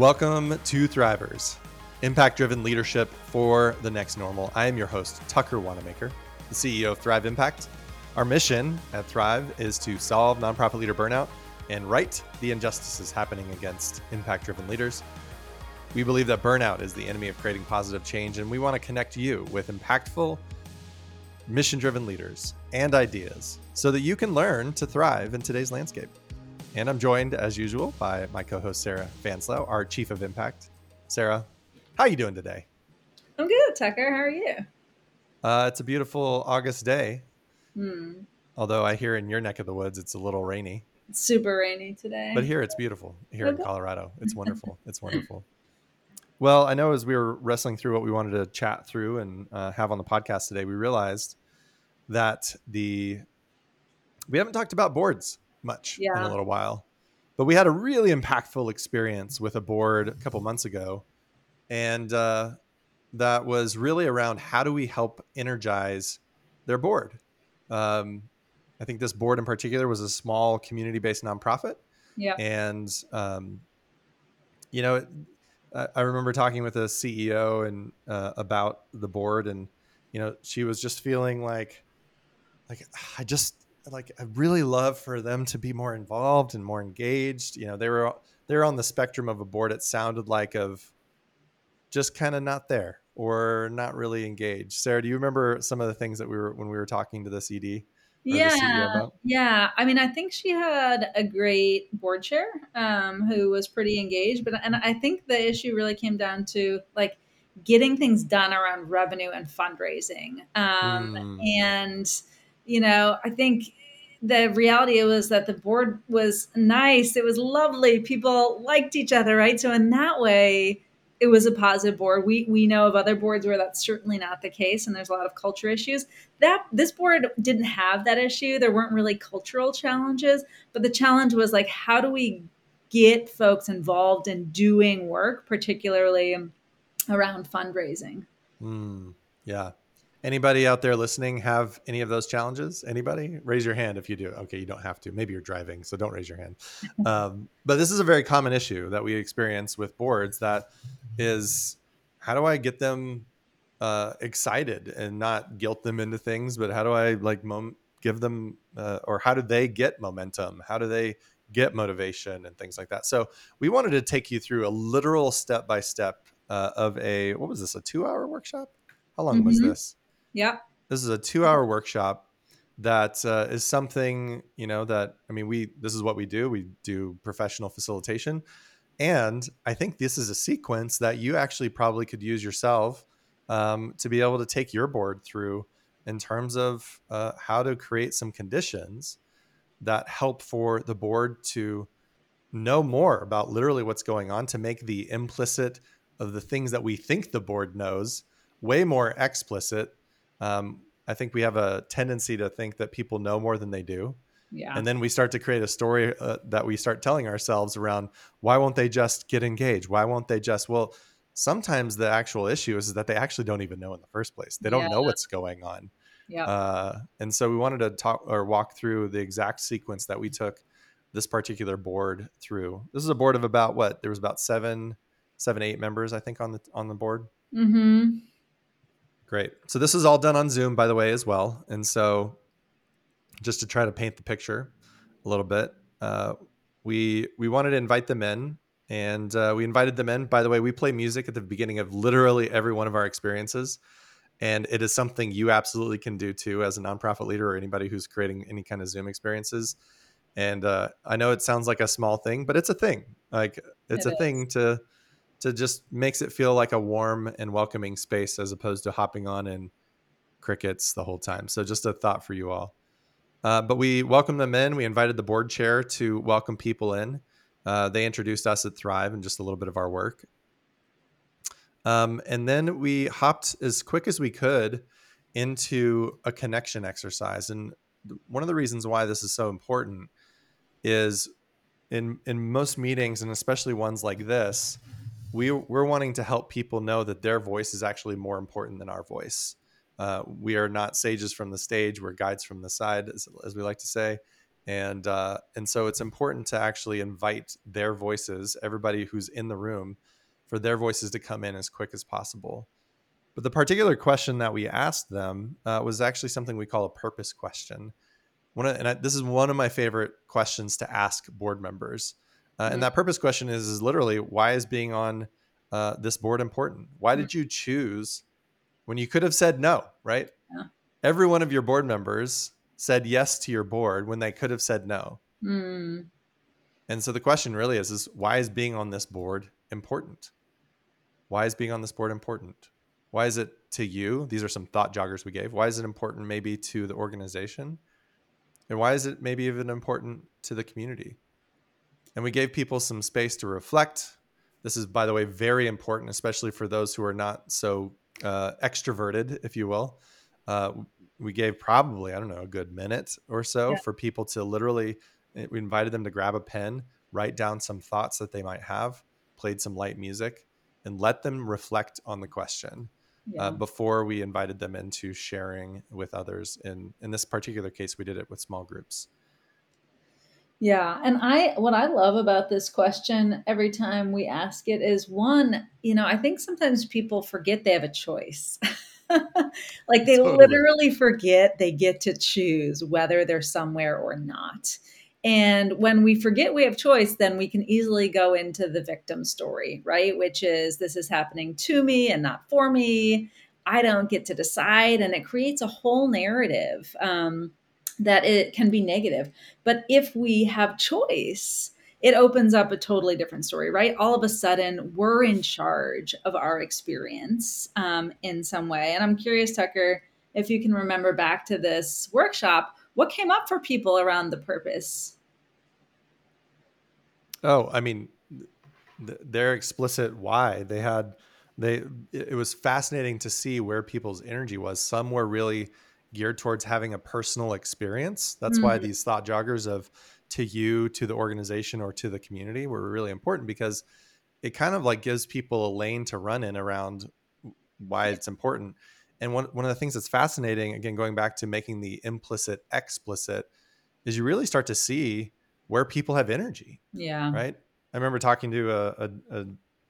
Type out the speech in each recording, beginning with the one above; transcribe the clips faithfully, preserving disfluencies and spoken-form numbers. Welcome to Thrivers, impact-driven leadership for the next normal. I am your host, Tucker Wanamaker, the C E O of Thrive Impact. Our mission at Thrive is to solve nonprofit leader burnout and right the injustices happening against impact-driven leaders. We believe that burnout is the enemy of creating positive change, and we want to connect you with impactful, mission-driven leaders and ideas so that you can learn to thrive in today's landscape. And I'm joined, as usual, by my co-host, Sarah Fanslow, our Chief of Impact. Sarah, how are you doing today? I'm good, Tucker. How are you? Uh, it's a beautiful August day. Hmm. Although I hear in your neck of the woods, it's a little rainy. It's super rainy today. But here it's beautiful, here okay. in Colorado. It's wonderful. It's wonderful. Well, I know as we were wrestling through what we wanted to chat through and uh, have on the podcast today, we realized that the we haven't talked about boards much yeah. in a little while, but we had a really impactful experience with a board a couple months ago. And uh, that was really around how do we help energize their board? Um, I think this board in particular was a small community-based nonprofit. Yeah. And, um, you know, I, I remember talking with a C E O and uh, about the board, and, you know, she was just feeling like, like, I just, like I really love for them to be more involved and more engaged. You know, they were they were on the spectrum of a board it sounded like of just kind of not there or not really engaged. Sarah, do you remember some of the things that we were when we were talking to the C D? Yeah, the about? yeah. I mean, I think she had a great board chair um, who was pretty engaged, but and I think the issue really came down to like getting things done around revenue and fundraising, um, mm. and you know, I think the reality was that the board was nice. It was lovely. People liked each other, right? So in that way, it was a positive board. We we know of other boards where that's certainly not the case, and there's a lot of culture issues. That this board didn't have that issue. There weren't really cultural challenges, but the challenge was like, how do we get folks involved in doing work, particularly around fundraising? Mm, yeah. Anybody out there listening have any of those challenges? Anybody? Raise your hand if you do. Okay, you don't have to. Maybe you're driving, so don't raise your hand. Um, but this is a very common issue that we experience with boards that is, how do I get them uh, excited and not guilt them into things? But how do I like mom- give them uh, or how do they get momentum? How do they get motivation and things like that? So we wanted to take you through a literal step-by-step uh, of a, what was this, a two-hour workshop? How long mm-hmm. was this? Yeah, this is a two-hour workshop that uh, is something, you know, that, I mean, we, this is what we do. We do professional facilitation. And I think this is a sequence that you actually probably could use yourself um, to be able to take your board through in terms of uh, how to create some conditions that help for the board to know more about literally what's going on, to make the implicit of the things that we think the board knows way more explicit. Um, I think we have a tendency to think that people know more than they do. Yeah. And then we start to create a story uh, that we start telling ourselves around, why won't they just get engaged? Why won't they just, well, sometimes the actual issue is, is that they actually don't even know in the first place. They don't yeah. know what's going on. Yeah. Uh, and so we wanted to talk or walk through the exact sequence that we took this particular board through. This is a board of about what? There was about seven, seven, eight members, I think on the, on the board. Mm-hmm. Great. So this is all done on Zoom, by the way, as well. And so just to try to paint the picture a little bit, uh, we we wanted to invite them in, and uh, we invited them in. By the way, we play music at the beginning of literally every one of our experiences. And it is something you absolutely can do too as a nonprofit leader or anybody who's creating any kind of Zoom experiences. And uh, I know it sounds like a small thing, but it's a thing. Like it's it a is. thing to... to just makes it feel like a warm and welcoming space as opposed to hopping on and crickets the whole time. So just a thought for you all. Uh, but we welcomed them in. We invited the board chair to welcome people in. Uh, they introduced us at Thrive and just a little bit of our work. Um, and then we hopped as quick as we could into a connection exercise. And one of the reasons why this is so important is in, in most meetings, and especially ones like this, We, we're wanting to help people know that their voice is actually more important than our voice. Uh, we are not sages from the stage. We're guides from the side, as, as we like to say. And uh, and so it's important to actually invite their voices, everybody who's in the room, for their voices to come in as quick as possible. But the particular question that we asked them uh, was actually something we call a purpose question. One of, and I, this is one of my favorite questions to ask board members. Uh, mm-hmm. And that purpose question is, is literally, why is being on uh, this board important? Why mm-hmm. did you choose when you could have said no, right? Yeah. Every one of your board members said yes to your board when they could have said no. Mm. And so the question really is, is why is being on this board important? Why is being on this board important? Why is it to you? These are some thought joggers we gave. Why is it important maybe to the organization? And why is it maybe even important to the community? And we gave people some space to reflect. This is, by the way, very important, especially for those who are not so uh, extroverted, if you will. Uh, we gave probably, I don't know, a good minute or so yeah. for people to literally, we invited them to grab a pen, write down some thoughts that they might have, played some light music, and let them reflect on the question yeah. uh, before we invited them into sharing with others. And in this particular case, we did it with small groups. Yeah. And I, what I love about this question every time we ask it is, one, you know, I think sometimes people forget they have a choice. Like they totally. literally forget they get to choose whether they're somewhere or not. And when we forget we have choice, then we can easily go into the victim story, right? Which is, this is happening to me and not for me. I don't get to decide. And it creates a whole narrative um, that it can be negative. But if we have choice, it opens up a totally different story, right? All of a sudden, we're in charge of our experience um, in some way. And I'm curious, Tucker, if you can remember back to this workshop, what came up for people around the purpose? Oh, I mean, th- their explicit why. They had, they. It was fascinating to see where people's energy was. Some were really geared towards having a personal experience. That's mm-hmm. why these thought joggers of to you, to the organization, or to the community were really important, because it kind of like gives people a lane to run in around why it's important. And one, one of the things that's fascinating, again, going back to making the implicit explicit, is you really start to see where people have energy. Yeah. Right. I remember talking to a, a,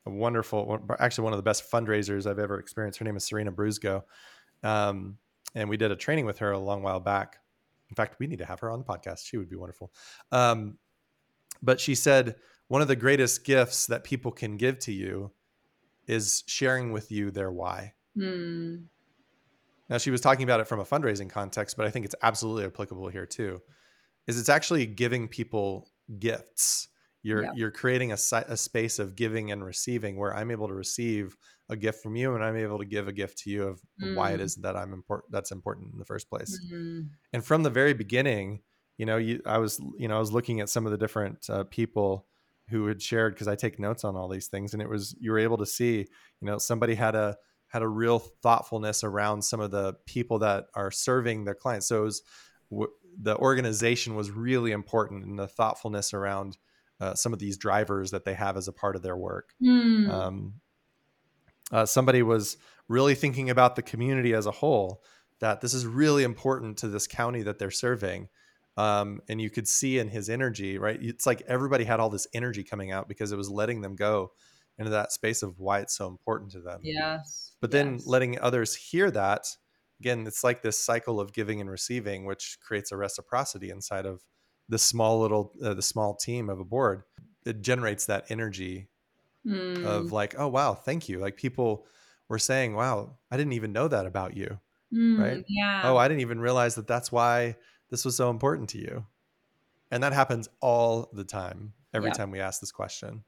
a wonderful, actually one of the best fundraisers I've ever experienced. Her name is Serena Bruzgo. Um, and we did a training with her a long while back. In fact, we need to have her on the podcast. She would be wonderful. Um, but she said, one of the greatest gifts that people can give to you is sharing with you their why. Mm. Now, she was talking about it from a fundraising context, but I think it's absolutely applicable here too, is it's actually giving people gifts. You're yeah. you're creating a, a space of giving and receiving, where I'm able to receive a gift from you, and I'm able to give a gift to you of mm. why it is that I'm important. That's important in the first place. Mm-hmm. And from the very beginning, you know, you, I was, you know, I was looking at some of the different uh, people who had shared, because I take notes on all these things, and it was, you were able to see, you know, somebody had a had a real thoughtfulness around some of the people that are serving their clients. So it was, w- the organization was really important, and the thoughtfulness around Uh, some of these drivers that they have as a part of their work. Mm. Um, uh, somebody was really thinking about the community as a whole, that this is really important to this county that they're serving. Um, and you could see in his energy, right? It's like everybody had all this energy coming out, because it was letting them go into that space of why it's so important to them. Yes. But then yes. letting others hear that. Again, it's like this cycle of giving and receiving, which creates a reciprocity inside of the small little, uh, the small team of a board. It generates that energy mm. of like, oh, wow, thank you. Like people were saying, wow, I didn't even know that about you. Mm, right. Yeah. Oh, I didn't even realize that that's why this was so important to you. And that happens all the time. Every yeah. time we ask this question.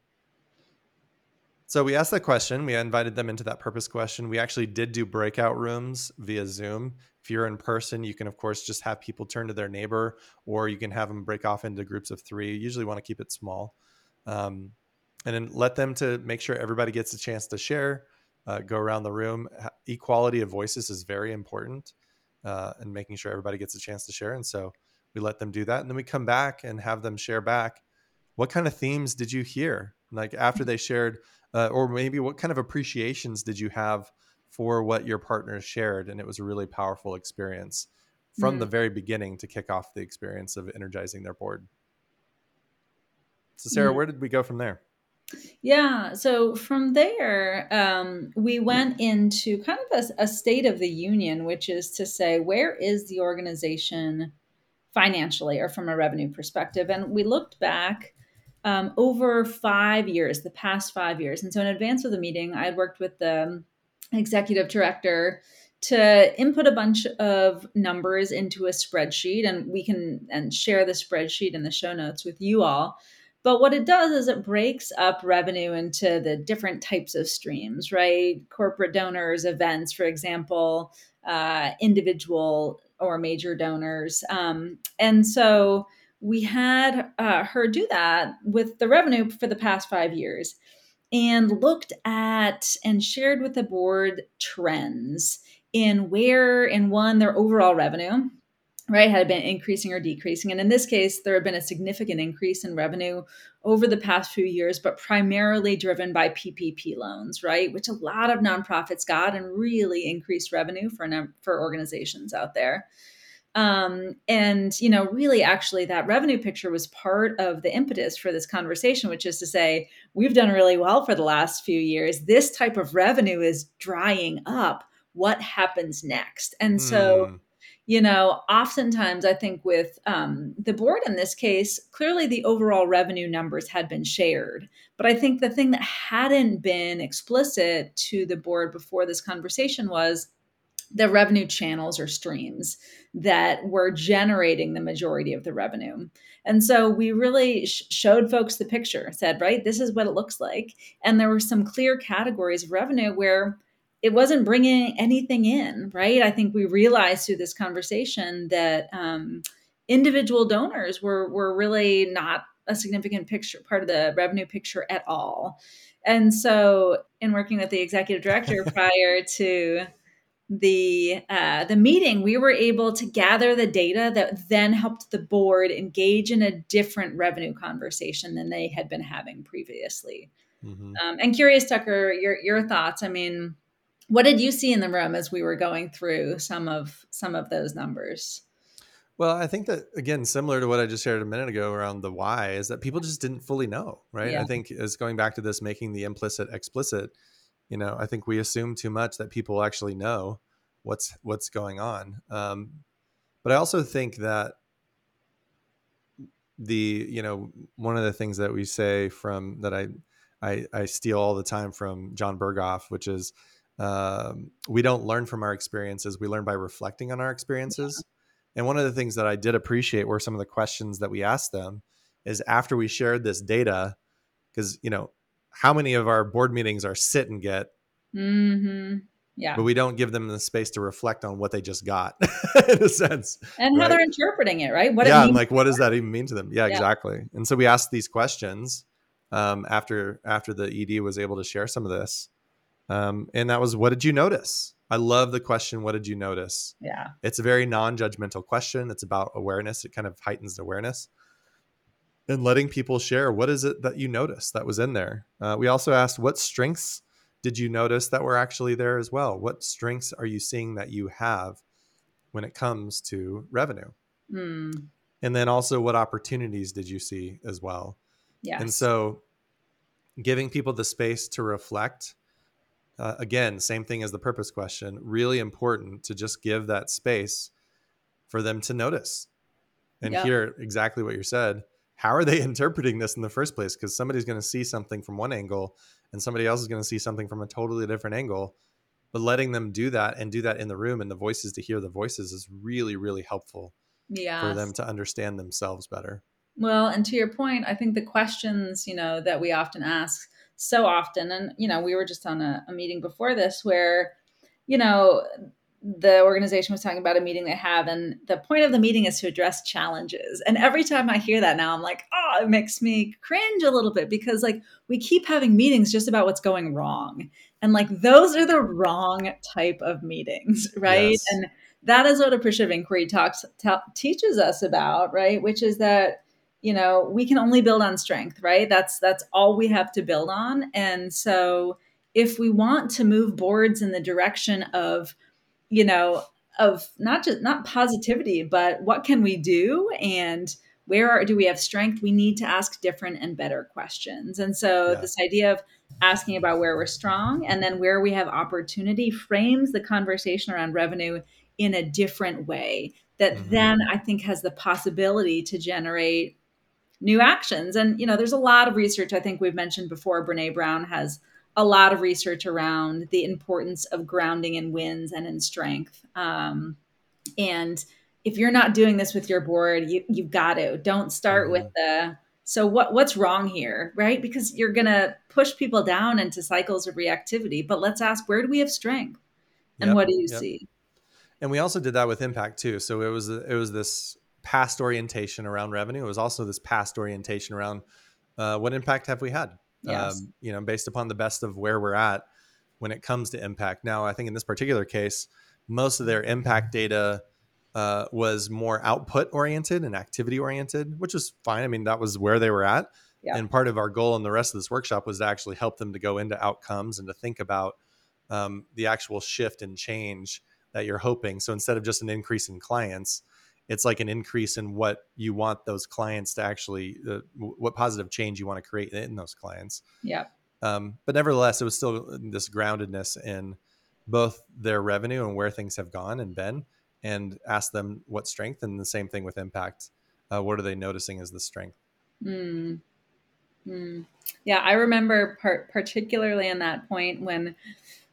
So we asked that question, we invited them into that purpose question. We actually did do breakout rooms via Zoom. If you're in person, you can, of course, just have people turn to their neighbor, or you can have them break off into groups of three. You usually want to keep it small. Um, and then let them to make sure everybody gets a chance to share, uh, go around the room. Equality of voices is very important, uh, and making sure everybody gets a chance to share. And so we let them do that. And then we come back and have them share back. What kind of themes did you hear? Like after they shared, Uh, or maybe what kind of appreciations did you have for what your partner shared? And it was a really powerful experience. from mm-hmm. the very beginning to kick off the experience of energizing their board. So Sarah, mm-hmm. where did we go from there? Yeah. So from there, um, we went into kind of a, a state of the union, which is to say, where is the organization financially or from a revenue perspective? And we looked back um, over five years, the past five years. And so in advance of the meeting, I had worked with the executive director to input a bunch of numbers into a spreadsheet, and we can and share the spreadsheet in the show notes with you all. But what it does is it breaks up revenue into the different types of streams, right? Corporate donors, events, for example, uh, individual or major donors. Um, and so we had uh, her do that with the revenue for the past five years and looked at and shared with the board trends in where, in one, their overall revenue, right, had been increasing or decreasing. And in this case, there had been a significant increase in revenue over the past few years, but primarily driven by P P P loans, right, which a lot of nonprofits got and really increased revenue for, for organizations out there. Um, and, you know, really, actually, that revenue picture was part of the impetus for this conversation, which is to say, we've done really well for the last few years. This type of revenue is drying up. What happens next? And so, mm. you know, oftentimes I think with um, the board in this case, clearly the overall revenue numbers had been shared. But I think the thing that hadn't been explicit to the board before this conversation was the revenue channels or streams that were generating the majority of the revenue. And so we really sh- showed folks the picture, said, right, this is what it looks like. And there were some clear categories of revenue where it wasn't bringing anything in, right? I think we realized through this conversation that um, individual donors were were really not a significant picture, part of the revenue picture at all. And so in working with the executive director prior to the uh, the meeting, we were able to gather the data that then helped the board engage in a different revenue conversation than they had been having previously. Mm-hmm. Um, and curious, Tucker, your your thoughts. I mean, what did you see in the room as we were going through some of some of those numbers? Well, I think that, again, similar to what I just shared a minute ago around the why, is that people just didn't fully know, right? Yeah. I think it's going back to this making the implicit explicit. You know, I think we assume too much that people actually know what's what's going on. Um, but I also think that the, you know, one of the things that we say from that I I, I steal all the time from John Berghoff, which is, Um, we don't learn from our experiences. We learn by reflecting on our experiences. Yeah. And one of the things that I did appreciate were some of the questions that we asked them is after we shared this data, because, you know, how many of our board meetings are sit and get, mm-hmm. yeah, but we don't give them the space to reflect on what they just got in a sense. And right? How they're interpreting it, right? What yeah, it means, like, what does that even mean to them? Yeah, yeah, exactly. And so we asked these questions um, after, after the E D was able to share some of this. Um, and that was, what did you notice? I love the question, what did you notice? Yeah. It's a very non-judgmental question. It's about awareness. It kind of heightens the awareness. And letting people share, what is it that you noticed that was in there? Uh, we also asked, what strengths did you notice that were actually there as well? What strengths are you seeing that you have when it comes to revenue? Mm. And then also, what opportunities did you see as well? Yes. And so giving people the space to reflect. Uh, again, same thing as the purpose question, really important to just give that space for them to notice and yep. hear exactly what you said. How are they interpreting this in the first place? Because somebody's going to see something from one angle and somebody else is going to see something from a totally different angle. But letting them do that and do that in the room and the voices, to hear the voices, is really, really helpful yes. for them to understand themselves better. Well, and to your point, I think the questions, you know, that we often ask so often, and, you know, we were just on a, a meeting before this where, you know, the organization was talking about a meeting they have, and the point of the meeting is to address challenges. And every time I hear that now, I'm like, oh, it makes me cringe a little bit, because, like, we keep having meetings just about what's going wrong. And, like, those are the wrong type of meetings, right? Yes. And that is what appreciative inquiry talks t- teaches us about, right? Which is that, you know, we can only build on strength, right? That's that's all we have to build on. And so if we want to move boards in the direction of, you know, of not just not positivity, but what can we do and where are, do we have strength? We need to ask different and better questions. And so yeah. this idea of asking about where we're strong and then where we have opportunity frames the conversation around revenue in a different way that mm-hmm. then I think has the possibility to generate new actions. And, you know, there's a lot of research. I think we've mentioned before, Brené Brown has a lot of research around the importance of grounding in wins and in strength. Um, and if you're not doing this with your board, you, you've got to. Don't start mm-hmm. with the, so what what's wrong here, right? Because you're going to push people down into cycles of reactivity. But let's ask, where do we have strength? And yep, what do you yep. see? And we also did that with Impact too. So it was it was this past orientation around revenue. It was also this past orientation around uh, what impact have we had? Yes. Um, you know, based upon the best of where we're at when it comes to impact. Now, I think in this particular case, most of their impact data uh, was more output oriented and activity oriented, which was fine. I mean, that was where they were at. Yeah. And part of our goal in the rest of this workshop was to actually help them to go into outcomes and to think about um, the actual shift and change that you're hoping. So instead of just an increase in clients, it's like an increase in what you want those clients to actually, uh, what positive change you want to create in those clients. Yeah. Um, but nevertheless, it was still this groundedness in both their revenue and where things have gone and been, and ask them what strength, and the same thing with impact. Uh, what are they noticing as the strength? Mm. Mm. Yeah. I remember par- particularly in that point when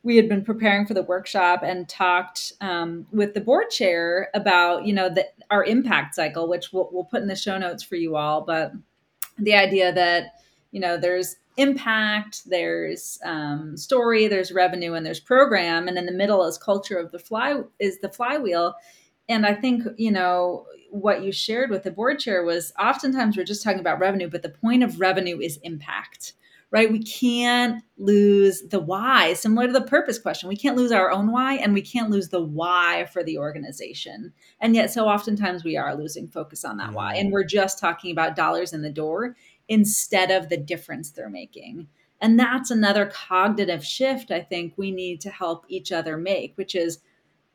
we had been preparing for the workshop and talked um, with the board chair about, you know, the, our impact cycle, which we'll, we'll put in the show notes for you all. But the idea that, you know, there's impact, there's um, story, there's revenue, and there's program. And in the middle is culture of the fly is the flywheel. And I think, you know, what you shared with the board chair was oftentimes we're just talking about revenue, but the point of revenue is impact. Right? We can't lose the why, similar to the purpose question. We can't lose our own why, and we can't lose the why for the organization. And yet so oftentimes we are losing focus on that why. And we're just talking about dollars in the door instead of the difference they're making. And that's another cognitive shift I think we need to help each other make, which is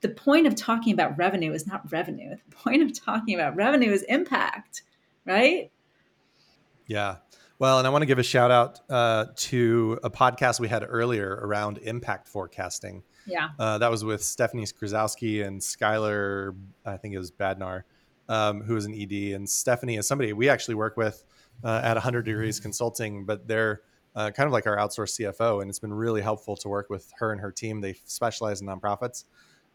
the point of talking about revenue is not revenue. The point of talking about revenue is impact, right? Yeah. Well, and I want to give a shout out uh, to a podcast we had earlier around impact forecasting. Yeah. Uh, that was with Stephanie Skrzowski and Skylar, I think it was Badnar, um, who is an E D. And Stephanie is somebody we actually work with uh, at one hundred Degrees Consulting, but they're uh, kind of like our outsourced C F O. And it's been really helpful to work with her and her team. They specialize in nonprofits.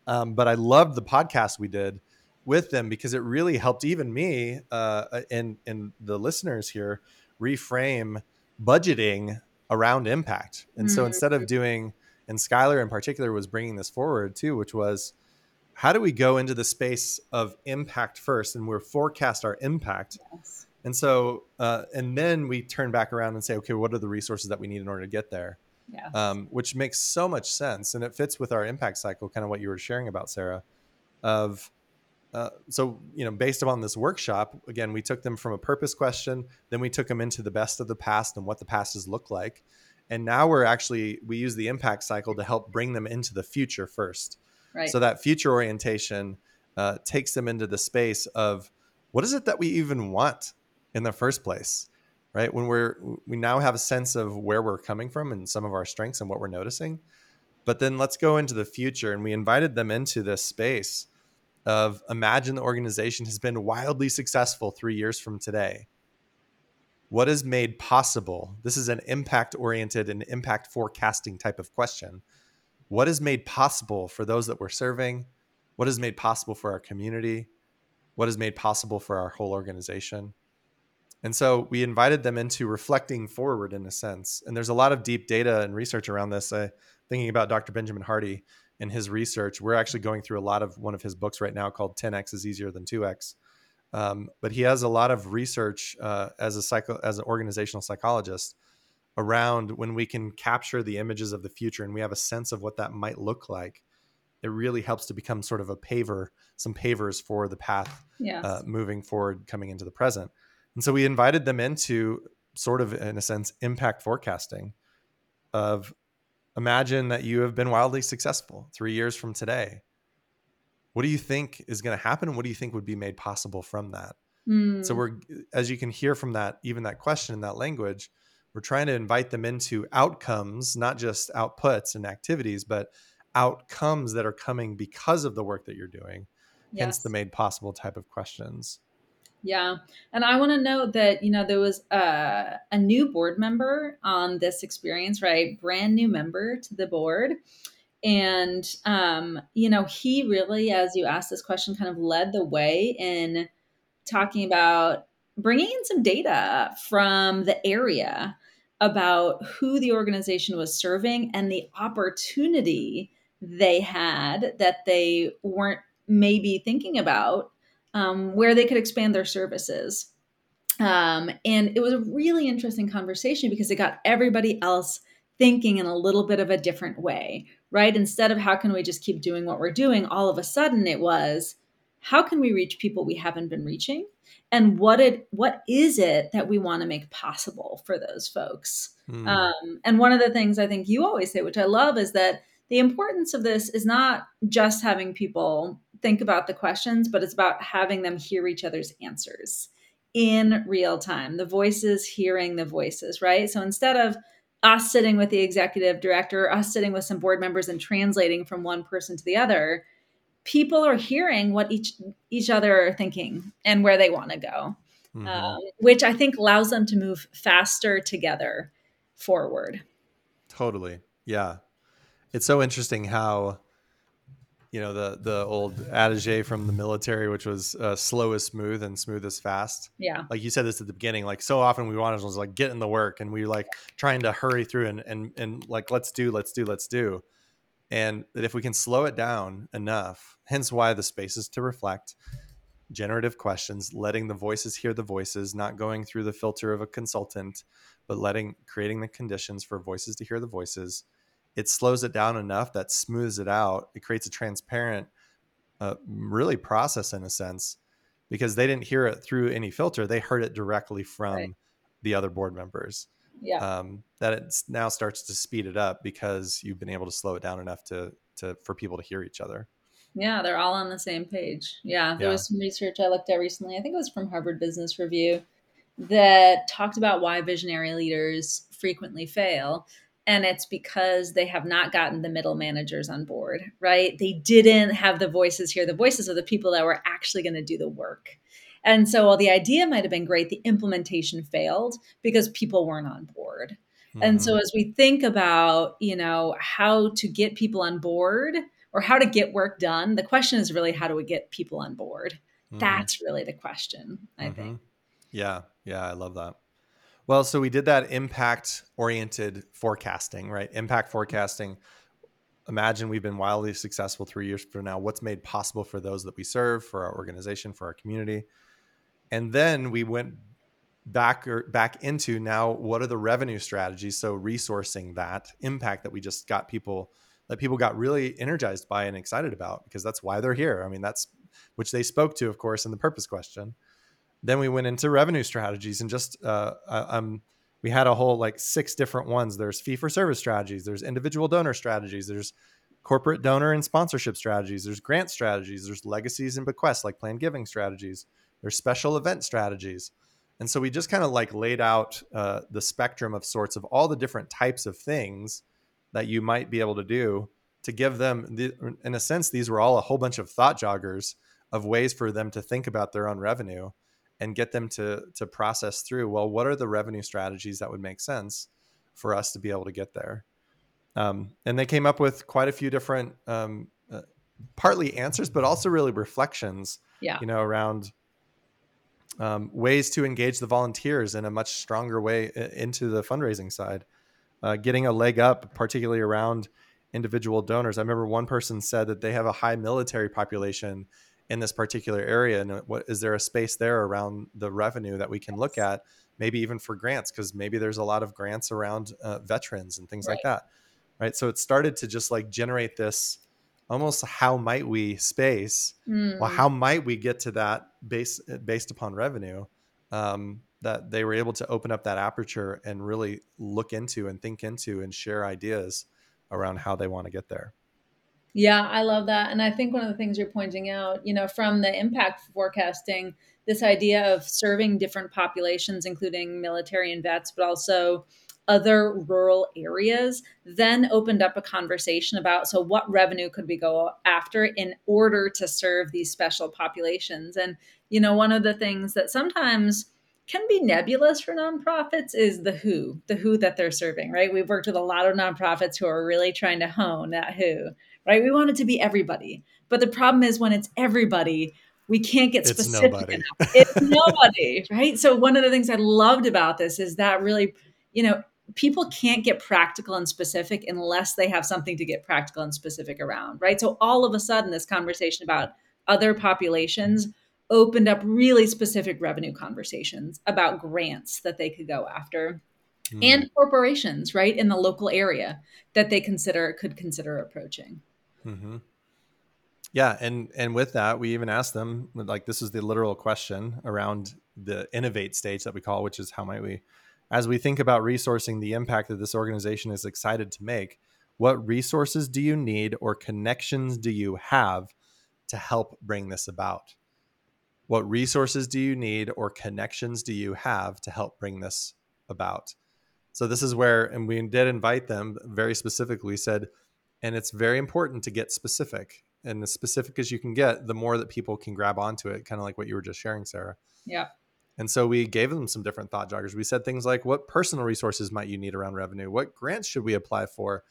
Um, but I loved the podcast we did with them because it really helped even me uh, and, and the listeners here reframe budgeting around impact. And mm-hmm. so instead of doing, and Skylar in particular was bringing this forward too, which was, how do we go into the space of impact first? And we're forecast our impact. Yes. And so, uh, and then we turn back around and say, okay, what are the resources that we need in order to get there? Yeah. Um, which makes so much sense. And it fits with our impact cycle, kind of what you were sharing about, Sarah, of Uh, so, you know, based upon this workshop, again, we took them from a purpose question, then we took them into the best of the past and what the past has looked like. And now we're actually, we use the impact cycle to help bring them into the future first. Right. So that future orientation uh, takes them into the space of what is it that we even want in the first place, right? When we're, we now have a sense of where we're coming from and some of our strengths and what we're noticing, but then let's go into the future. And we invited them into this space of imagine the organization has been wildly successful three years from today. What is made possible? This is an impact-oriented and impact forecasting type of question. What is made possible for those that we're serving? What is made possible for our community? What is made possible for our whole organization? And so we invited them into reflecting forward in a sense. And there's a lot of deep data and research around this. Uh, thinking about Doctor Benjamin Hardy, in his research, we're actually going through a lot of one of his books right now called ten X is Easier Than two X. Um, but he has a lot of research uh, as a psycho, as an organizational psychologist around when we can capture the images of the future and we have a sense of what that might look like. It really helps to become sort of a paver, some pavers for the path yes. uh, moving forward, coming into the present. And so we invited them into sort of, in a sense, impact forecasting of, imagine that you have been wildly successful three years from today. what do you think is going to happen? What do you think would be made possible from that? Mm. So we're, as you can hear from that, even that question and that language, we're trying to invite them into outcomes, not just outputs and activities, but outcomes that are coming because of the work that you're doing. Yes. Hence the made possible type of questions. Yeah. And I want to note that, you know, there was uh, a new board member on this experience, right? Brand new member to the board. And, um, you know, he really, as you asked this question, kind of led the way in talking about bringing in some data from the area about who the organization was serving and the opportunity they had that they weren't maybe thinking about, um, where they could expand their services. Um, and it was a really interesting conversation because it got everybody else thinking in a little bit of a different way, right? Instead of how can we just keep doing what we're doing, all of a sudden it was, how can we reach people we haven't been reaching? And what it what is it that we want to make possible for those folks? Mm. Um, and one of the things I think you always say, which I love, is that the importance of this is not just having people think about the questions, but it's about having them hear each other's answers in real time, the voices hearing the voices, right? So instead of us sitting with the executive director, us sitting with some board members and translating from one person to the other, people are hearing what each each other are thinking and where they want to go, mm-hmm. um, which I think allows them to move faster together forward. Totally. Yeah. It's so interesting how, you know, the the old adage from the military, which was uh, slow is smooth and smooth is fast. Yeah. Like you said this at the beginning, like so often we want to just like get in the work and we like trying to hurry through and and and like, let's do, let's do, let's do. And that if we can slow it down enough, hence why the spaces to reflect, generative questions, letting the voices hear the voices, not going through the filter of a consultant, but letting creating the conditions for voices to hear the voices. It slows it down enough that smooths it out. It creates a transparent, uh, really process in a sense, because they didn't hear it through any filter. They heard it directly from right. the other board members. Yeah. Um, that it now starts to speed it up because you've been able to slow it down enough to, to, for people to hear each other. Yeah. They're all on the same page. Yeah. There yeah. was some research I looked at recently. I think it was from Harvard Business Review that talked about why visionary leaders frequently fail. And it's because they have not gotten the middle managers on board, right? They didn't have the voices hear the voices of the people that were actually going to do the work. And so while the idea might have been great, the implementation failed because people weren't on board. Mm-hmm. And so as we think about, you know, how to get people on board or how to get work done, the question is really, how do we get people on board? Mm-hmm. That's really the question, I mm-hmm. think. Yeah. Yeah. I love that. Well, so we did that impact-oriented forecasting, right? Impact forecasting. Imagine we've been wildly successful three years from now. What's made possible for those that we serve, for our organization, for our community? And then we went back or back into now, what are the revenue strategies? So resourcing that impact that we just got people, that people got really energized by and excited about, because that's why they're here. I mean, that's which they spoke to, of course, in the purpose question. Then we went into revenue strategies and just uh, um, we had a whole like six different ones. There's fee for service strategies. There's individual donor strategies. There's corporate donor and sponsorship strategies. There's grant strategies. There's legacies and bequests like planned giving strategies. There's special event strategies. And so we just kind of like laid out uh, the spectrum of sorts of all the different types of things that you might be able to do to give them, the, in a sense, these were all a whole bunch of thought joggers of ways for them to think about their own revenue and get them to to process through, well, what are the revenue strategies that would make sense for us to be able to get there? Um, and they came up with quite a few different, um, uh, partly answers, but also really reflections, yeah. you know, around um, ways to engage the volunteers in a much stronger way into the fundraising side, uh, getting a leg up, particularly around individual donors. I remember one person said that they have a high military population in this particular area, and what is there a space there around the revenue that we can yes. look at, maybe even for grants, because maybe there's a lot of grants around uh, veterans and things right. like that, right? So it started to just like generate this almost how might we space, mm. well, how might we get to that base based upon revenue, um, that they were able to open up that aperture and really look into and think into and share ideas around how they want to get there. Yeah, I love that. And I think one of the things you're pointing out, you know, from the impact forecasting, this idea of serving different populations, including military and vets, but also other rural areas, then opened up a conversation about, so what revenue could we go after in order to serve these special populations? And, you know, one of the things that sometimes can be nebulous for nonprofits is the who, the who that they're serving, right? We've worked with a lot of nonprofits who are really trying to hone that who, right? We want it to be everybody. But the problem is when it's everybody, we can't get specific enough. It's nobody. It's nobody, right? So one of the things I loved about this is that really, you know, people can't get practical and specific unless they have something to get practical and specific around, right? So all of a sudden, this conversation about other populations opened up really specific revenue conversations about grants that they could go after mm. and corporations, right, in the local area that they consider could consider approaching. Mm-hmm. Yeah. And, and with that, we even asked them, like, this is the literal question around the innovate stage that we call, which is how might we, as we think about resourcing the impact that this organization is excited to make, what resources do you need or connections do you have to help bring this about? What resources do you need or connections do you have to help bring this about? So this is where, and we did invite them very specifically, we said, and it's very important to get specific. And as specific as you can get, the more that people can grab onto it, kind of like what you were just sharing, Sarah. Yeah. And so we gave them some different thought joggers. We said things like, what personal resources might you need around revenue? What grants should we apply for?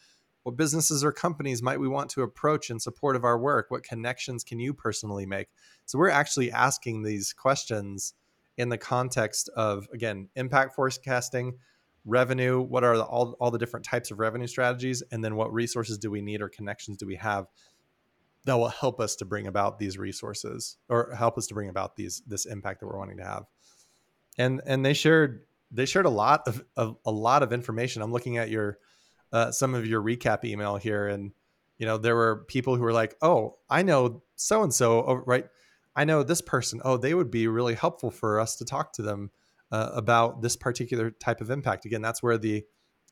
What businesses or companies might we want to approach in support of our work? What connections can you personally make? So we're actually asking these questions in the context of, again, impact forecasting, revenue, what are the, all, all the different types of revenue strategies? And then what resources do we need or connections do we have that will help us to bring about these resources or help us to bring about these this impact that we're wanting to have? And and they shared they shared a lot of, of a lot of information. I'm looking at your uh, some of your recap email here, and you know there were people who were like, "Oh, I know so and so, right? I know this person. Oh, they would be really helpful for us to talk to them uh, about this particular type of impact." Again, that's where the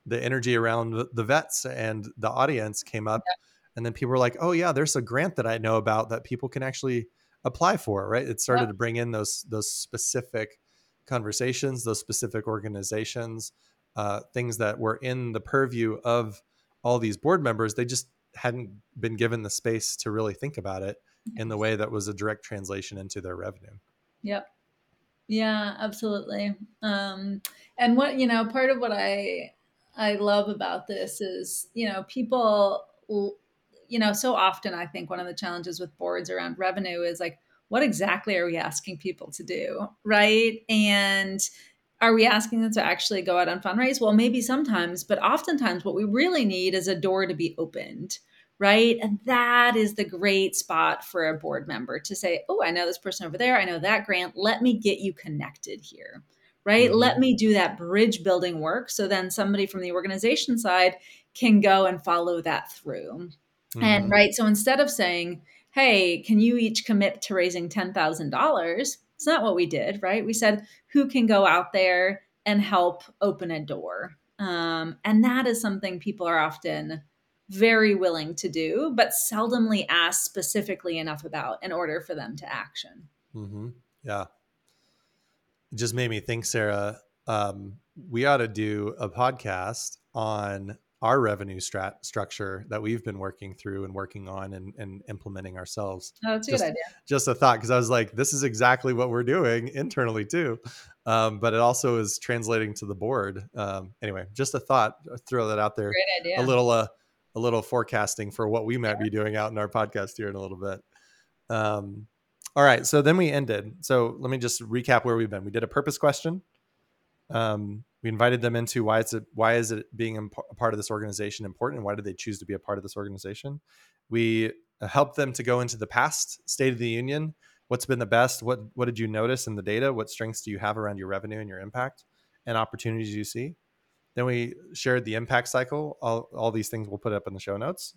the energy around the vets and the audience came up, yeah. And then people were like, "Oh, yeah, there's a grant that I know about that people can actually apply for." Right? It started yeah. to bring in those those specific conversations, those specific organizations, uh, things that were in the purview of all these board members. They just hadn't been given the space to really think about it in the way that was a direct translation into their revenue. Yep. Yeah, absolutely. Um, and what, you know, part of what I, I love about this is, you know, people, you know, so often I think one of the challenges with boards around revenue is like, what exactly are we asking people to do, right? And are we asking them to actually go out and fundraise? Well, maybe sometimes, but oftentimes what we really need is a door to be opened, right? And that is the great spot for a board member to say, oh, I know this person over there. I know that grant. Let me get you connected here, right? Mm-hmm. Let me do that bridge building work. So then somebody from the organization side can go and follow that through. Mm-hmm. And right, so instead of saying, hey, can you each commit to raising ten thousand dollars? It's not what we did, right? We said, who can go out there and help open a door? Um, and that is something people are often very willing to do, but seldomly asked specifically enough about in order for them to action. Mm-hmm. Yeah. It just made me think, Sarah, um, we ought to do a podcast on our revenue strat structure that we've been working through and working on and, and implementing ourselves. Oh, that's a just, good idea. Just a thought. Cause I was like, this is exactly what we're doing internally too. Um, but it also is translating to the board. Um, anyway, just a thought, I'll throw that out there. Great idea. a little, uh, a little forecasting for what we might yeah. be doing out in our podcast here in a little bit. Um, all right. So then we ended. So let me just recap where we've been. We did a purpose question. Um, We invited them into why it's a, why is it being a part of this organization important, and why did they choose to be a part of this organization? We helped them to go into the past, state of the union, what's been the best, what what did you notice in the data, what strengths do you have around your revenue and your impact, and opportunities you see. Then we shared the impact cycle. All, all these things we'll put up in the show notes,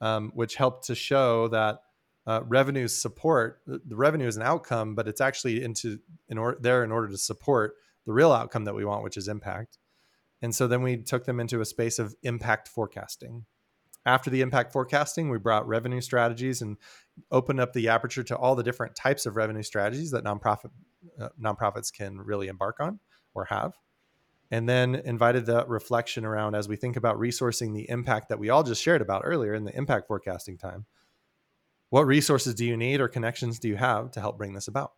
um, which helped to show that uh, revenue support. The revenue is an outcome, but it's actually into in order there in order to support the real outcome that we want, which is impact. And so then we took them into a space of impact forecasting. After the impact forecasting, we brought revenue strategies and opened up the aperture to all the different types of revenue strategies that nonprofit uh, nonprofits can really embark on or have. And then invited the reflection around as we think about resourcing the impact that we all just shared about earlier in the impact forecasting time. What resources do you need or connections do you have to help bring this about?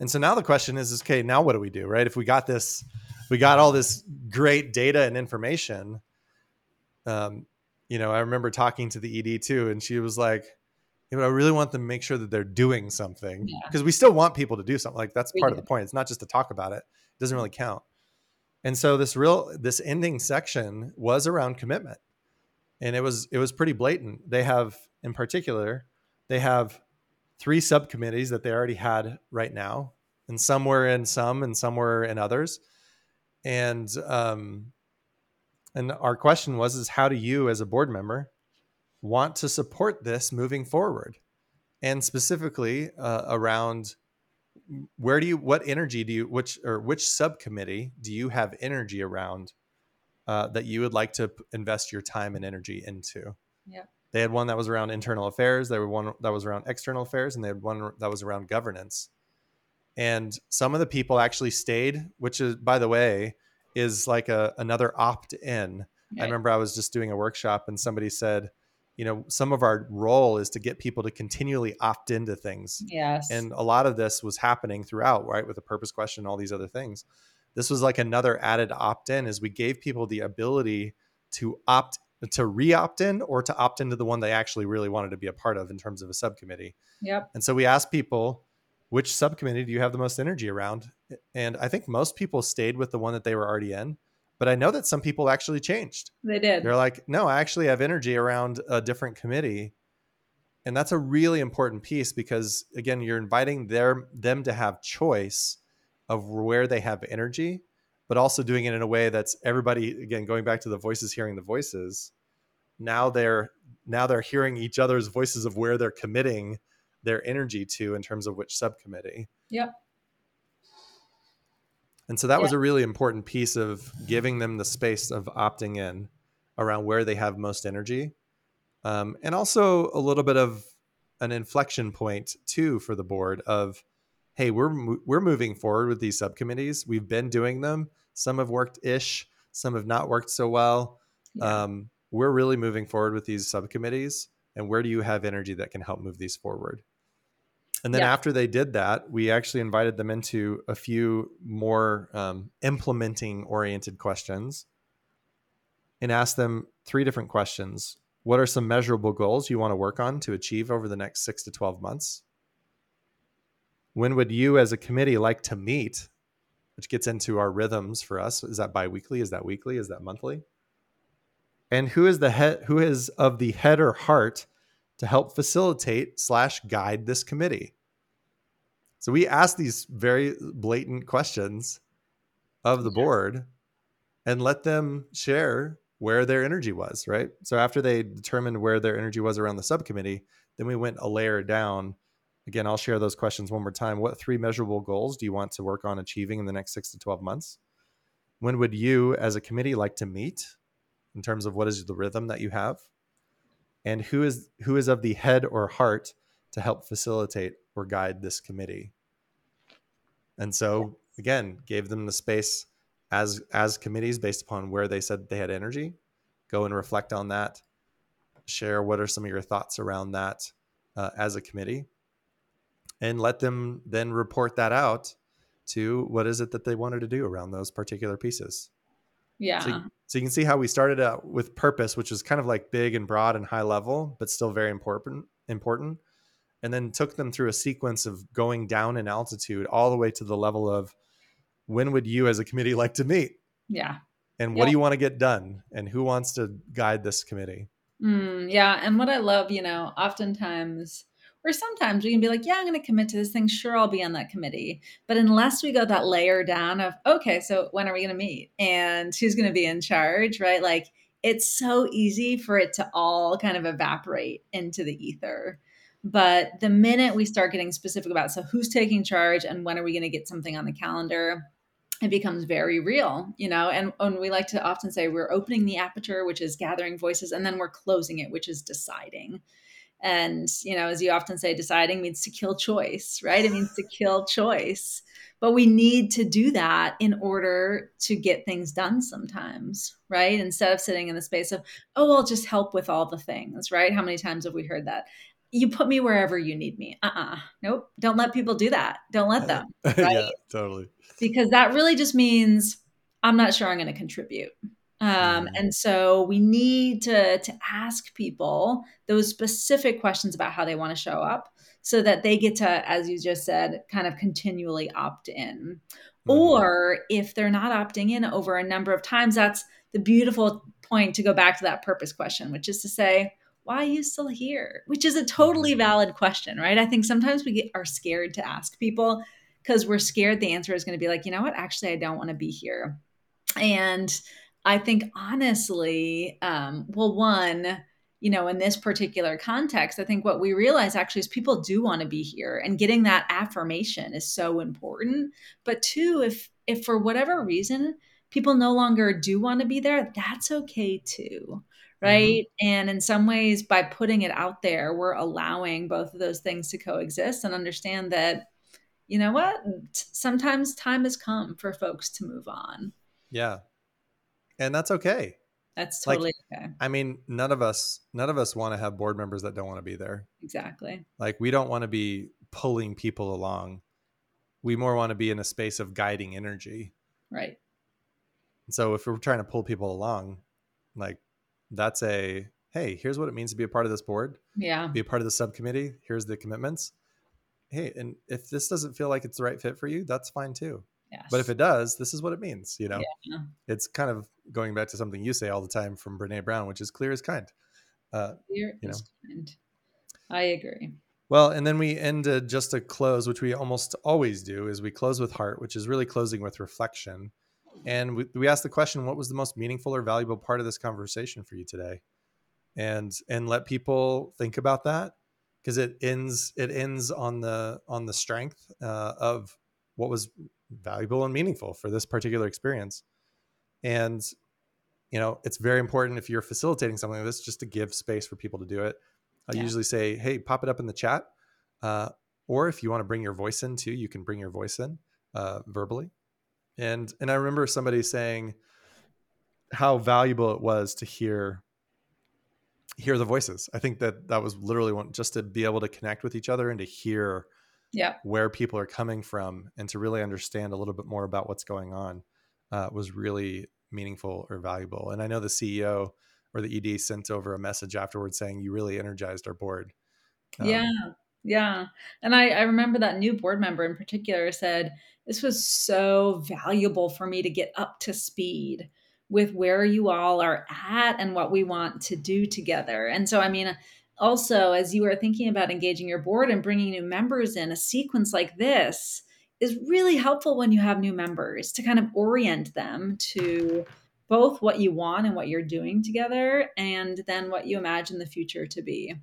And so now the question is, is okay, now what do we do, right? If we got this, we got all this great data and information. Um, you know, I remember talking to the E D too, and she was like, yeah, but I really want them to make sure that they're doing something, because yeah. we still want people to do something. Like that's we part do. of the point. It's not just to talk about it. It doesn't really count. And so this real, this ending section was around commitment, and it was, it was pretty blatant. They have, in particular, they have three subcommittees that they already had right now, and some were in some and some were in others. And, um, and our question was, is how do you as a board member want to support this moving forward? And specifically uh, around where do you, what energy do you, which, or which subcommittee do you have energy around uh, that you would like to invest your time and energy into? Yeah. They had one that was around internal affairs. They were one that was around external affairs, and they had one that was around governance. And some of the people actually stayed, which is, by the way, is like a, another opt-in. Right. I remember I was just doing a workshop and somebody said, you know, some of our role is to get people to continually opt into things. Yes. And a lot of this was happening throughout, right? With the purpose question and all these other things. This was like another added opt-in, is we gave people the ability to opt to re-opt in or to opt into the one they actually really wanted to be a part of in terms of a subcommittee. Yep. And so we asked people, which subcommittee do you have the most energy around? And I think most people stayed with the one that they were already in, but I know that some people actually changed. They did. They're like, no, I actually have energy around a different committee. And that's a really important piece, because again, you're inviting their, them to have choice of where they have energy, but also doing it in a way that's everybody, again, going back to the voices, hearing the voices. Now they're, now they're hearing each other's voices of where they're committing their energy to in terms of which subcommittee. Yep. And so that yep. was a really important piece of giving them the space of opting in around where they have most energy. Um, and also a little bit of an inflection point too, for the board of, hey, we're, we're moving forward with these subcommittees. We've been doing them. Some have worked ish. Some have not worked so well. Yeah. Um, we're really moving forward with these subcommittees. And where do you have energy that can help move these forward? And then yeah. after they did that, we actually invited them into a few more um, implementing oriented questions and asked them three different questions. What are some measurable goals you want to work on to achieve over the next six to twelve months? When would you as a committee like to meet, which gets into our rhythms for us? Is that biweekly? Is that weekly? Is that monthly? And who is the head, who is of the head or heart to help facilitate slash guide this committee? So we asked these very blatant questions of the board and let them share where their energy was, right? So after they determined where their energy was around the subcommittee, then we went a layer down. Again, I'll share those questions one more time. What three measurable goals do you want to work on achieving in the next six to twelve months? When would you as a committee like to meet in terms of what is the rhythm that you have? And who is who is of the head or heart to help facilitate or guide this committee? And so, again, gave them the space as as committees based upon where they said they had energy. Go and reflect on that. Share what are some of your thoughts around that uh, as a committee. And let them then report that out to what is it that they wanted to do around those particular pieces. Yeah. So, so you can see how we started out with purpose, which was kind of like big and broad and high level, but still very important, important. And then took them through a sequence of going down in altitude all the way to the level of when would you as a committee like to meet? Yeah. And what yeah. do you want to get done? And who wants to guide this committee? Mm, yeah. And what I love, you know, oftentimes... or sometimes we can be like, yeah, I'm going to commit to this thing. Sure, I'll be on that committee. But unless we go that layer down of, okay, so when are we going to meet? And who's going to be in charge, right? Like, it's so easy for it to all kind of evaporate into the ether. But the minute we start getting specific about, so who's taking charge and when are we going to get something on the calendar? it becomes very real, you know, and, and we like to often say we're opening the aperture, which is gathering voices, and then we're closing it, which is deciding. And, you know, as you often say, deciding means to kill choice, right? It means to kill choice. But we need to do that in order to get things done sometimes, right? Instead of sitting in the space of, oh, I'll just help with all the things, right? How many times have we heard that? You put me wherever you need me. Uh-uh. Nope. Don't let people do that. Don't let them. Right? Yeah, totally. Because that really just means I'm not sure I'm going to contribute. Um, and so we need to, to ask people those specific questions about how they want to show up so that they get to, as you just said, kind of continually opt in. Mm-hmm. Or if they're not opting in over a number of times, that's the beautiful point to go back to that purpose question, which is to say, why are you still here? Which is a totally valid question, right? I think sometimes we get, are scared to ask people because we're scared the answer is going to be like, you know what, actually, I don't want to be here. And I think honestly, um, well, one, you know, in this particular context, I think what we realize actually is people do want to be here, and getting that affirmation is so important. But two, if if for whatever reason, people no longer do want to be there, that's okay too, right? Mm-hmm. And in some ways, by putting it out there, we're allowing both of those things to coexist and understand that, you know what, sometimes time has come for folks to move on. Yeah. And that's okay. That's totally like, okay. I mean, none of us, none of us want to have board members that don't want to be there. Exactly. Like we don't want to be pulling people along. We more want to be in a space of guiding energy. Right. And so if we're trying to pull people along, like that's a, hey, here's what it means to be a part of this board. Yeah. Be a part of the subcommittee. Here's the commitments. Hey, and if this doesn't feel like it's the right fit for you, that's fine too. Yes. But if it does, this is what it means. You know, yeah. It's kind of going back to something you say all the time from Brené Brown, which is clear as kind. Uh, clear you know. As kind. I agree. Well, and then we end uh, just to close, which we almost always do, is we close with heart, which is really closing with reflection. And we, we ask the question, what was the most meaningful or valuable part of this conversation for you today? And and let people think about that, because it ends it ends on the on the strength uh, of what was valuable and meaningful for this particular experience. And, you know, it's very important if you're facilitating something like this, just to give space for people to do it. I yeah. usually say, hey, pop it up in the chat. Uh, or if you want to bring your voice in too, you can bring your voice in uh, verbally. And, and I remember somebody saying how valuable it was to hear, hear the voices. I think that that was literally one, just to be able to connect with each other and to hear yeah, where people are coming from and to really understand a little bit more about what's going on uh, was really meaningful or valuable. And I know the C E O or the E D sent over a message afterwards saying, you really energized our board. Um, yeah. Yeah. And I, I remember that new board member in particular said, this was so valuable for me to get up to speed with where you all are at and what we want to do together. And so, I mean, also, as you are thinking about engaging your board and bringing new members in, a sequence like this is really helpful when you have new members to kind of orient them to both what you want and what you're doing together, and then what you imagine the future to be.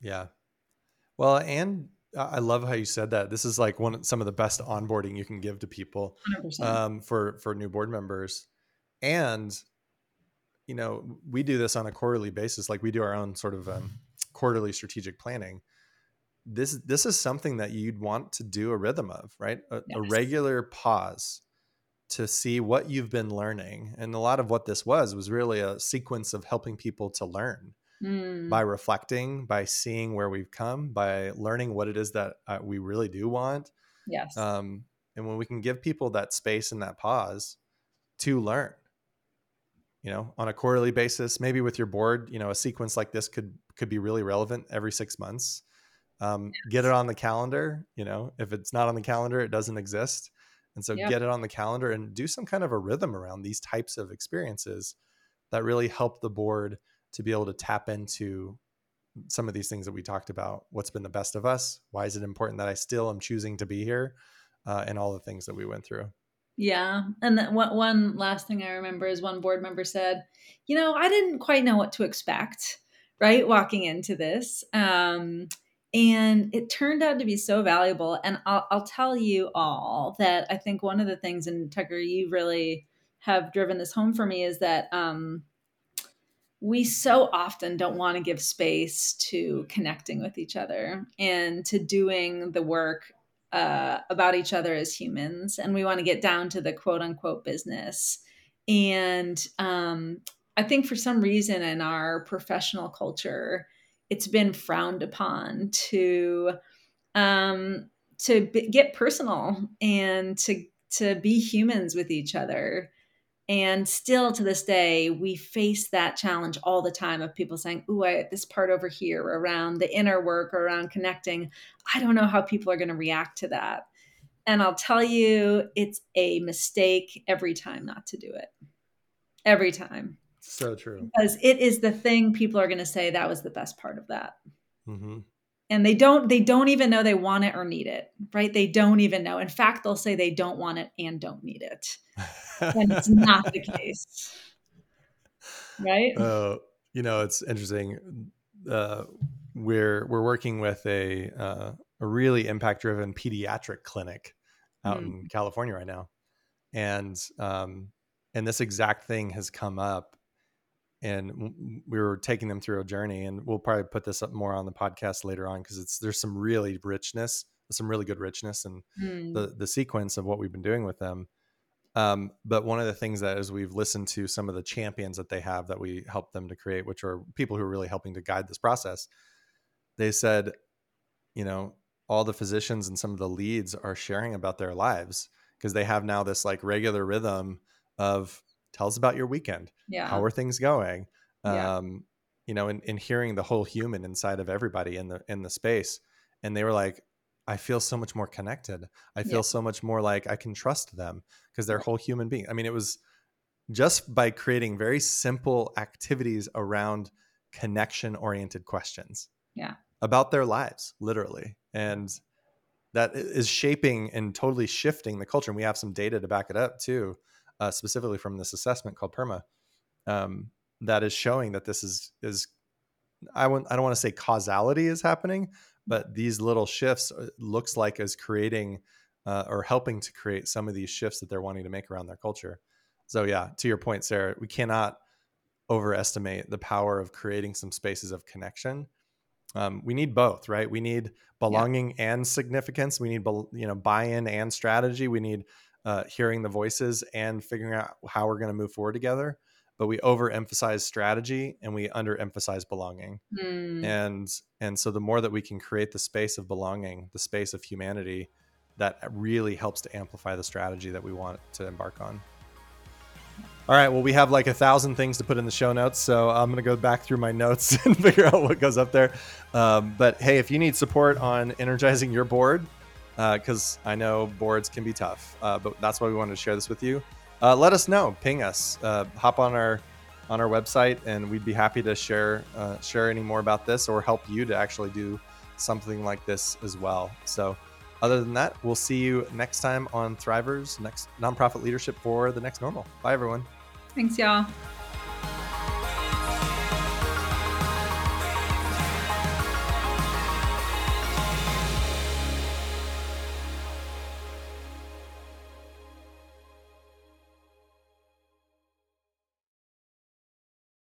Yeah. Well, and I love how you said that. This is like one of some of the best onboarding you can give to people um, for, for new board members. And, you know, we do this on a quarterly basis. Like we do our own sort of, um, quarterly strategic planning. This, this is something that you'd want to do a rhythm of, right? A, yes. a regular pause to see what you've been learning. And a lot of what this was, was really a sequence of helping people to learn mm. by reflecting, by seeing where we've come, by learning what it is that uh, we really do want. Yes. Um, and when we can give people that space and that pause to learn, you know, on a quarterly basis, maybe with your board, you know, a sequence like this could, could be really relevant every six months. Um, yes. Get it on the calendar. You know, if it's not on the calendar, it doesn't exist. And so yep. get it on the calendar and do some kind of a rhythm around these types of experiences that really help the board to be able to tap into some of these things that we talked about. What's been the best of us? Why is it important that I still am choosing to be here? Uh, and all the things that we went through. Yeah. And then one, one last thing I remember is one board member said, you know, I didn't quite know what to expect, right? Walking into this. Um, And it turned out to be so valuable. And I'll, I'll tell you all that I think one of the things, and Tucker, you really have driven this home for me, is that um, we so often don't want to give space to connecting with each other and to doing the work uh, about each other as humans. And we want to get down to the quote unquote business. And um, I think for some reason in our professional culture, it's been frowned upon to um, to b- get personal and to to be humans with each other. And still to this day, we face that challenge all the time of people saying, "Ooh, I, this part over here around the inner work or around connecting, I don't know how people are going to react to that." And I'll tell you, it's a mistake every time not to do it. Every time. So true. Because it is the thing people are going to say that was the best part of that. Mm-hmm. And they don't, they don't even know they want it or need it, right? They don't even know. In fact, they'll say they don't want it and don't need it. And it's not the case. Right. Uh, you know, it's interesting. Uh, we're, we're working with a, uh, a really impact driven pediatric clinic out mm. in California right now. And, um, and this exact thing has come up. And we were taking them through a journey, and we'll probably put this up more on the podcast later on, because it's there's some really richness, some really good richness in mm. the the sequence of what we've been doing with them. Um, but one of the things that is we've listened to some of the champions that they have that we help them to create, which are people who are really helping to guide this process. They said, you know, all the physicians and some of the leads are sharing about their lives because they have now this like regular rhythm of, tell us about your weekend. Yeah. How are things going? Yeah. Um, you know, and, and hearing the whole human inside of everybody in the, in the space. And they were like, I feel so much more connected. I feel yeah. so much more like I can trust them because they're whole human beings. I mean, it was just by creating very simple activities around connection oriented questions yeah. about their lives, literally. And that is shaping and totally shifting the culture. And we have some data to back it up too. Uh, specifically from this assessment called PERMA, um, that is showing that this is, is I, won't, I don't want to say causality is happening, but these little shifts looks like is creating uh, or helping to create some of these shifts that they're wanting to make around their culture. So yeah, to your point, Sarah, we cannot overestimate the power of creating some spaces of connection. Um, we need both, right? We need belonging yeah. and significance. We need, you know, buy-in and strategy. We need Uh, hearing the voices and figuring out how we're going to move forward together. But we overemphasize strategy and we underemphasize belonging. Mm. And, and so the more that we can create the space of belonging, the space of humanity, that really helps to amplify the strategy that we want to embark on. All right. Well, we have like a thousand things to put in the show notes. So I'm going to go back through my notes and figure out what goes up there. Um, but hey, if you need support on energizing your board, because uh, I know boards can be tough, uh, but that's why we wanted to share this with you. Uh, let us know, ping us, uh, hop on our on our website, and we'd be happy to share uh, share any more about this or help you to actually do something like this as well. So other than that, we'll see you next time on Thrivers, next nonprofit leadership for the next normal. Bye, everyone. Thanks, y'all.